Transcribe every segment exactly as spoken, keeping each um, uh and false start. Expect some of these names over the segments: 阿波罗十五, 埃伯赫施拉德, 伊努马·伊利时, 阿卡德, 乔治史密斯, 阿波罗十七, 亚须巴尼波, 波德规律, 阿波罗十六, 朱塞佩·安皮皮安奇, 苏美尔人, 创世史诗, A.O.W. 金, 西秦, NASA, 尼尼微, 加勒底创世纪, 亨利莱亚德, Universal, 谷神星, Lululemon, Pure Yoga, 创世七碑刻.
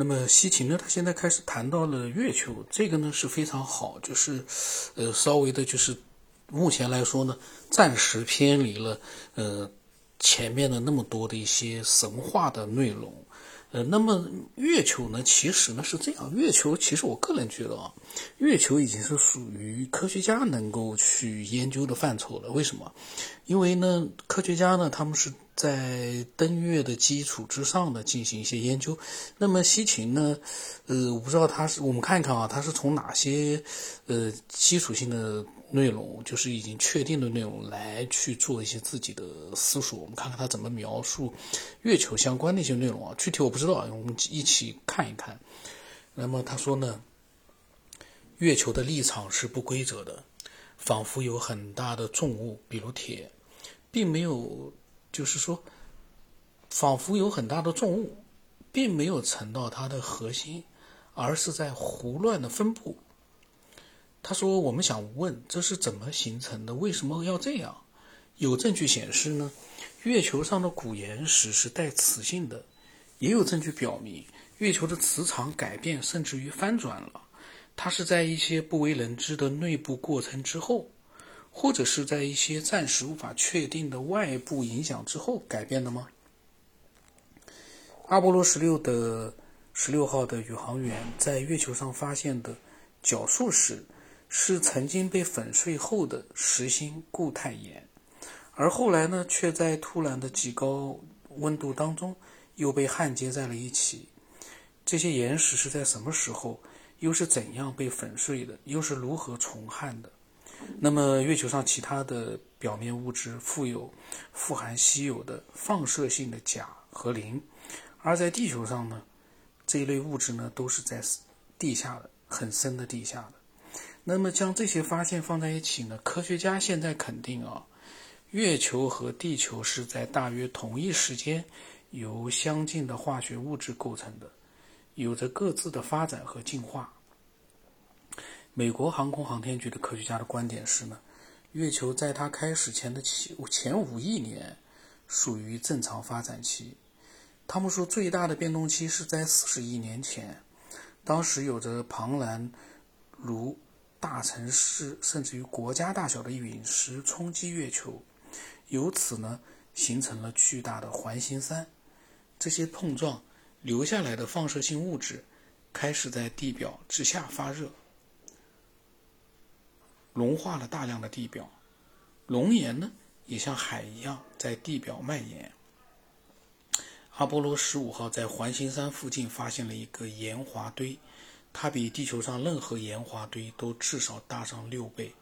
那么西秦呢，他现在开始谈到了月球，这个呢是非常好，就是呃稍微的就是目前来说呢暂时偏离了呃前面的那么多的一些神话的内容。呃，那么月球呢其实呢是这样，月球其实我个人觉得啊，月球已经是属于科学家能够去研究的范畴了。为什么？因为呢科学家呢他们是在登月的基础之上呢进行一些研究。那么西秦呢呃我不知道他是，我们看看啊，他是从哪些呃基础性的内容，就是已经确定的内容来去做一些自己的思索。我们看看他怎么描述月球相关的一些内容啊，具体我不知道，我们一起看一看。那么他说呢，月球的立场是不规则的，仿佛有很大的重物，比如铁，并没有就是说仿佛有很大的重物并没有沉到它的核心，而是在胡乱的分布。他说，我们想问这是怎么形成的，为什么要这样？有证据显示呢，月球上的古岩石是带磁性的，也有证据表明月球的磁场改变甚至于翻转了，它是在一些不为人知的内部过程之后，或者是在一些暂时无法确定的外部影响之后改变的吗？阿波罗十六的十六号的宇航员在月球上发现的角树石是曾经被粉碎后的实心固态岩，而后来呢却在突然的极高温度当中又被焊接在了一起。这些岩石是在什么时候，又是怎样被粉碎的，又是如何重焊的？那么月球上其他的表面物质富有富含稀有的放射性的钾和磷，而在地球上呢，这一类物质呢都是在地下的，很深的地下的。那么将这些发现放在一起呢，科学家现在肯定啊，月球和地球是在大约同一时间由相近的化学物质构成的，有着各自的发展和进化。美国航空航天局的科学家的观点是呢，月球在它开始前的前五亿年属于正常发展期。他们说最大的变动期是在四十亿年前，当时有着庞然如大城市甚至于国家大小的陨石冲击月球，由此呢形成了巨大的环形山。这些碰撞留下来的放射性物质开始在地表之下发热，融化了大量的地表，熔岩呢也像海一样在地表蔓延。阿波罗十五号在环形山附近发现了一个岩滑堆，它比地球上任何岩滑堆都至少大上六倍。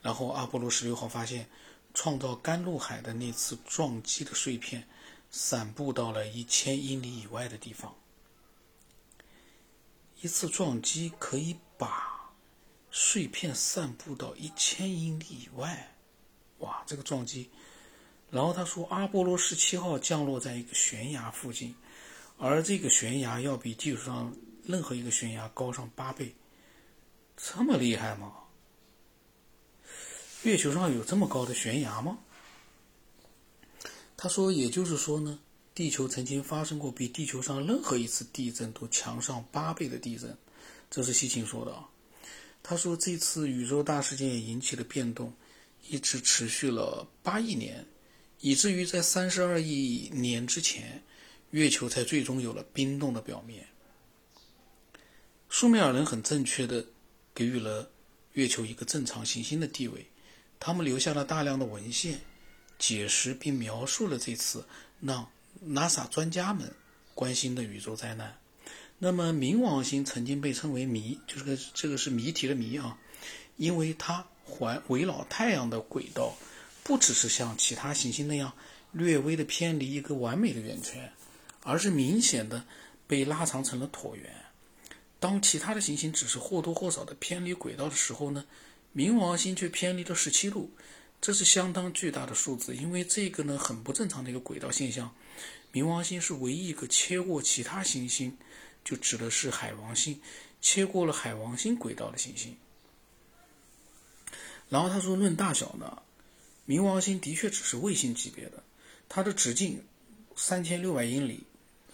然后阿波罗十六号发现，创造甘露海的那次撞击的碎片散布到了一千英里以外的地方。一次撞击可以把碎片散布到一千英里以外，哇，这个撞击！然后他说，阿波罗十七号降落在一个悬崖附近，而这个悬崖要比地球上任何一个悬崖高上八倍。这么厉害吗？月球上有这么高的悬崖吗？他说，也就是说呢，地球曾经发生过比地球上任何一次地震都强上八倍的地震，这是西秦说的啊。他说，这次宇宙大事件引起的变动一直持续了八亿年。以至于在三十二亿年之前，月球才最终有了冰冻的表面。苏美尔人很正确地给予了月球一个正常行星的地位，他们留下了大量的文献，解释并描述了这次让 NASA 专家们关心的宇宙灾难。那么冥王星曾经被称为谜，就是个这个是谜题的谜啊，因为它环围绕太阳的轨道不只是像其他行星那样略微的偏离一个完美的圆圈，而是明显的被拉长成了椭圆。当其他的行星只是或多或少的偏离轨道的时候呢，冥王星却偏离了十七度，这是相当巨大的数字。因为这个呢很不正常的一个轨道现象，冥王星是唯一一个切过其他行星，就指的是海王星，切过了海王星轨道的行星。然后他说，论大小呢，冥王星的确只是卫星级别的，它的直径三千六百英里，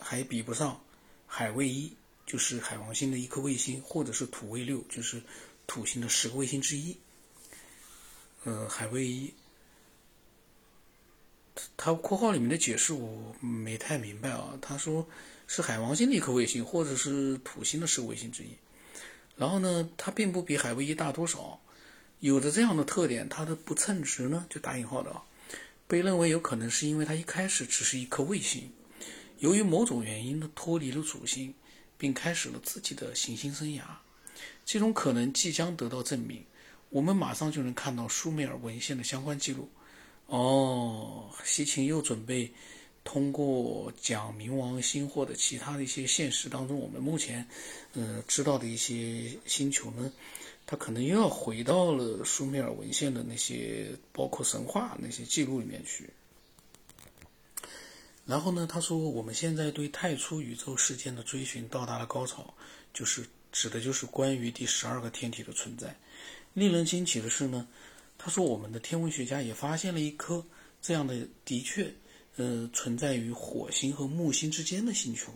还比不上海卫一，就是海王星的一颗卫星，或者是土卫六，就是土星的十个卫星之一。呃，海卫一，他括号里面的解释我没太明白啊。他说是海王星的一颗卫星，或者是土星的十个卫星之一。然后呢，它并不比海卫一大多少，有着这样的特点，它的不称职呢，就打引号的啊，被认为有可能是因为它一开始只是一颗卫星，由于某种原因呢脱离了主星，并开始了自己的行星生涯。这种可能即将得到证明。我们马上就能看到苏美尔文献的相关记录。哦，西秦又准备通过讲冥王星或者其他的一些现实当中我们目前呃知道的一些星球呢，他可能又要回到了苏美尔文献的那些包括神话那些记录里面去。然后呢，他说我们现在对太初宇宙事件的追寻到达了高潮，就是指的就是关于第十二个天体的存在。令人惊奇的是呢，他说我们的天文学家也发现了一颗这样的的确呃存在于火星和木星之间的星球。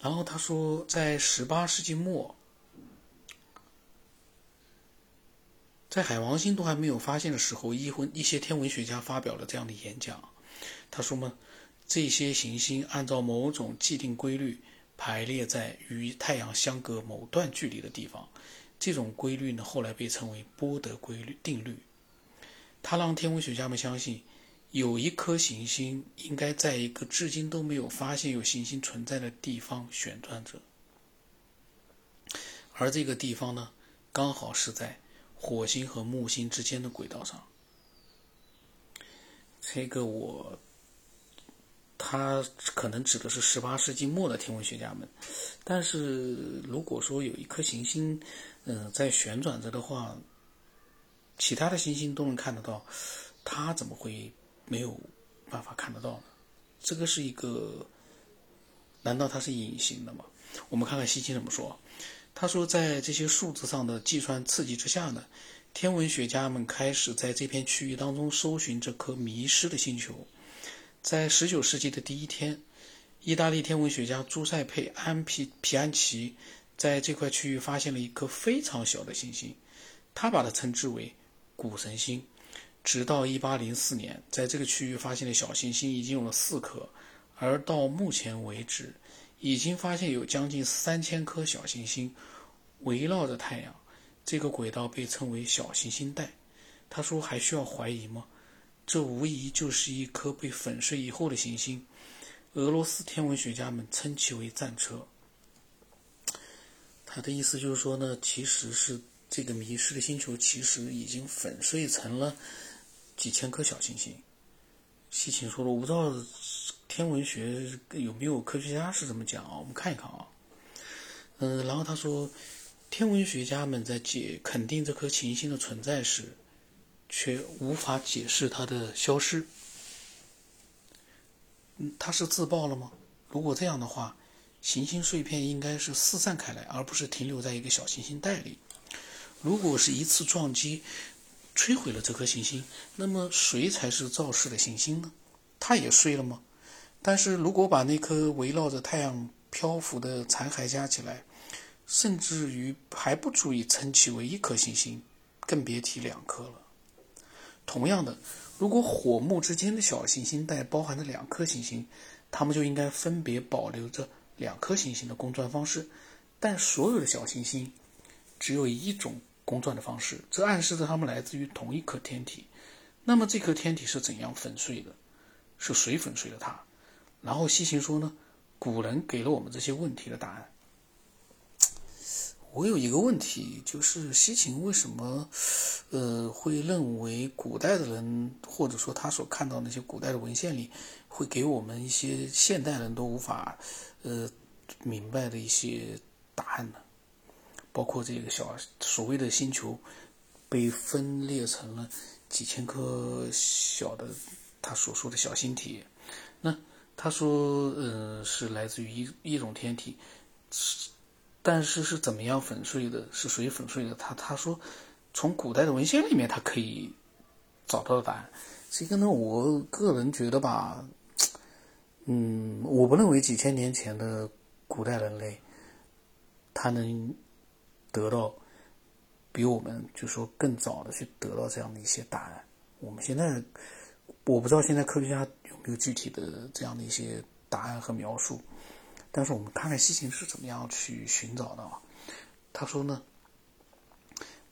然后他说在十八世纪末，在海王星都还没有发现的时候，一一些天文学家发表了这样的演讲。他说嘛，这些行星按照某种既定规律排列在与太阳相隔某段距离的地方，这种规律呢，后来被称为波德规律定律。它让天文学家们相信，有一颗行星应该在一个至今都没有发现有行星存在的地方旋转着，而这个地方呢，刚好是在火星和木星之间的轨道上。这个我，他可能指的是十八世纪末的天文学家们，但是如果说有一颗行星呃，在旋转着的话，其他的行星都能看得到，它怎么会没有办法看得到呢？这个是一个，难道它是隐形的吗？我们看看西秦怎么说。他说在这些数字上的计算刺激之下呢，天文学家们开始在这片区域当中搜寻这颗迷失的星球。在十九世纪的第一天，意大利天文学家朱塞佩·安皮皮安奇在这块区域发现了一颗非常小的行星，他把它称之为谷神星。直到一八零四年，在这个区域发现的小行星已经有了四颗，而到目前为止已经发现有将近三千颗小行星围绕着太阳，这个轨道被称为小行星带。他说还需要怀疑吗？这无疑就是一颗被粉碎以后的行星，俄罗斯天文学家们称其为战车。他的意思就是说呢，其实是这个迷失的星球其实已经粉碎成了几千颗小行星。西秦说了，我不知道天文学有没有科学家是怎么讲啊？我们看一看啊。嗯，然后他说，天文学家们在解肯定这颗行星的存在时，却无法解释它的消失。嗯，它是自爆了吗？如果这样的话，行星碎片应该是四散开来，而不是停留在一个小行星带里。如果是一次撞击摧毁了这颗行星，那么谁才是肇事的行星呢？它也碎了吗？但是如果把那颗围绕着太阳漂浮的残骸加起来，甚至于还不足以称其为一颗行星，更别提两颗了。同样的，如果火木之间的小行星带包含着两颗行星，它们就应该分别保留着两颗行星的公转方式，但所有的小行星只有一种公转的方式，这暗示着它们来自于同一颗天体。那么这颗天体是怎样粉碎的？是谁粉碎了它？然后西秦说呢，古人给了我们这些问题的答案。我有一个问题，就是西秦为什么呃，会认为古代的人，或者说他所看到那些古代的文献里，会给我们一些现代人都无法呃明白的一些答案呢？包括这个小所谓的星球被分裂成了几千颗小的他所说的小星体。那他说呃，是来自于一一种天体，但是是怎么样粉碎的？是谁粉碎的？他他说，从古代的文献里面，他可以找到的答案。这个呢，我个人觉得吧，嗯，我不认为几千年前的古代人类他能得到比我们就说更早的去得到这样的一些答案。我们现在我不知道现在科学家有没有具体的这样的一些答案和描述，但是我们看看西秦是怎么样去寻找的啊。他说呢，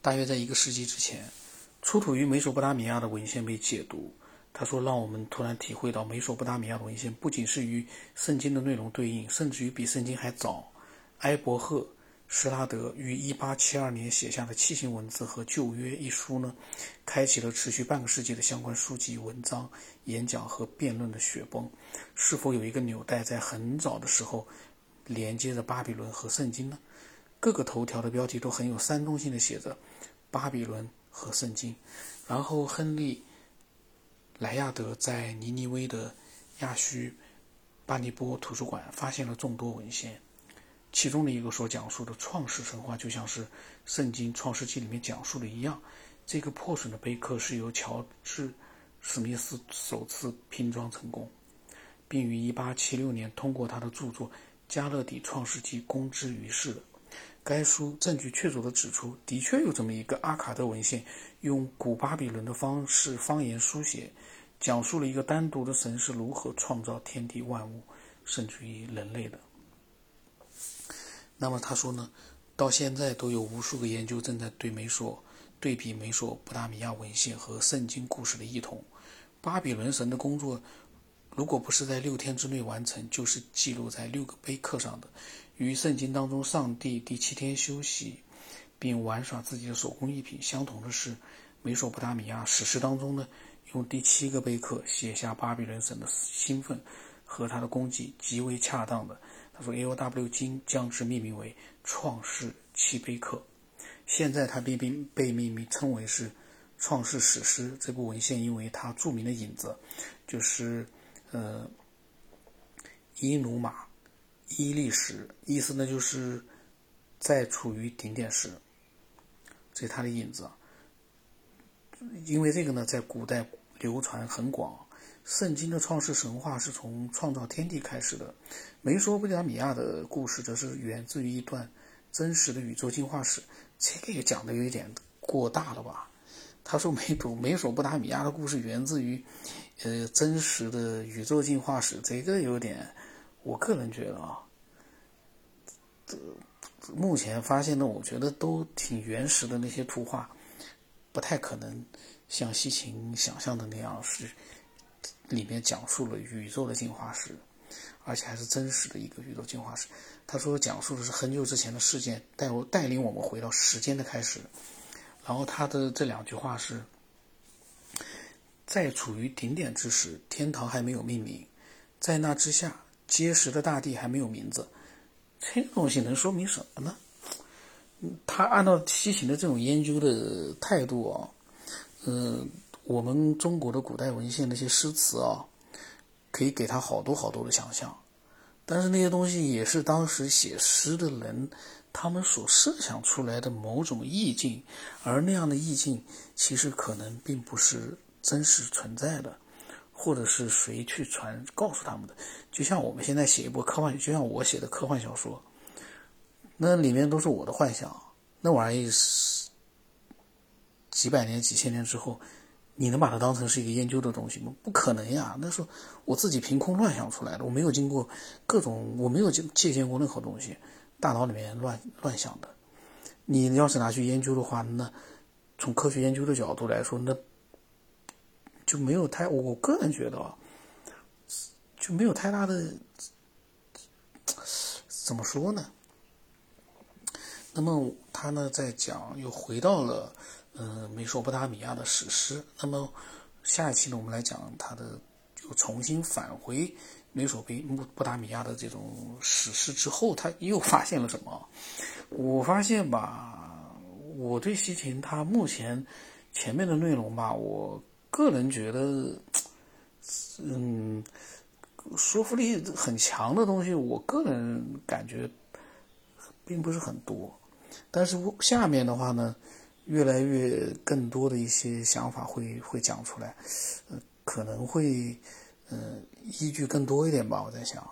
大约在一个世纪之前，出土于美索不达米亚的文献被解读。他说让我们突然体会到美索不达米亚的文献不仅是与圣经的内容对应，甚至于比圣经还早。埃伯赫施拉德于一八七二年写下的《器形文字和旧约》一书呢，开启了持续半个世纪的相关书籍、文章、演讲和辩论的雪崩。是否有一个纽带在很早的时候连接着巴比伦和圣经呢？各个头条的标题都很有煽动性的写着巴比伦和圣经。然后亨利莱亚德在尼尼微的亚须巴尼波图书馆发现了众多文献，其中的一个所讲述的创世神话就像是圣经《创世纪》里面讲述的一样。这个破损的碑刻是由乔治史密斯首次拼装成功，并于一八七六年通过他的著作《加勒底创世纪》公之于世的。该书证据确凿地指出，的确有这么一个阿卡德文献，用古巴比伦的方式方言书写，讲述了一个单独的神是如何创造天地万物，甚至于人类的。那么他说呢，到现在都有无数个研究正在对美索对比美索不达米亚文献和圣经故事的异同。巴比伦神的工作如果不是在六天之内完成，就是记录在六个碑刻上的。与圣经当中上帝第七天休息并玩耍自己的手工艺品相同的是，美索不达米亚史诗当中呢，用第七个碑刻写下巴比伦神的兴奋和他的功绩极为恰当的。他说 A O W 金将之命名为创世七碑刻，现在它被被命名称为是创世史诗。这部文献因为它著名的引子就是呃伊努马、伊利时，意思呢就是在处于顶点时，这是它的引子。因为这个呢在古代流传很广。圣经的创世神话是从创造天地开始的，美索不达米亚的故事则是源自于一段真实的宇宙进化史。这个也讲的有一点过大了吧。他说美索美索不达米亚的故事源自于呃真实的宇宙进化史，这个有点，我个人觉得啊、呃、目前发现的我觉得都挺原始的那些图画，不太可能像西秦想象的那样是里面讲述了宇宙的进化史，而且还是真实的一个宇宙进化史。他说讲述的是很久之前的事件，带我带领我们回到时间的开始。然后他的这两句话是在处于顶点之时，天堂还没有命名，在那之下结实的大地还没有名字。这个东西能说明什么呢？他按照西秦的这种研究的态度啊，呃我们中国的古代文献那些诗词啊，可以给他好多好多的想象，但是那些东西也是当时写诗的人他们所设想出来的某种意境，而那样的意境其实可能并不是真实存在的，或者是谁去传告诉他们的。就像我们现在写一部科幻，就像我写的科幻小说，那里面都是我的幻想，那玩意几百年几千年之后你能把它当成是一个研究的东西吗？不可能呀，那是我自己凭空乱想出来的，我没有经过各种，我没有借鉴过任何东西，大脑里面乱乱想的。你要是拿去研究的话，那从科学研究的角度来说，那就没有太，我个人觉得啊，就没有太大的，怎么说呢？那么他呢在讲，又回到了呃，美索不达米亚的史诗。那么下一期呢，我们来讲它的，就重新返回美索不达米亚的这种史诗之后，他又发现了什么？我发现吧，我对西秦他目前前面的内容吧，我个人觉得，嗯，说服力很强的东西，我个人感觉并不是很多。但是下面的话呢，越来越更多的一些想法会会讲出来，呃，可能会，呃，依据更多一点吧，我在想。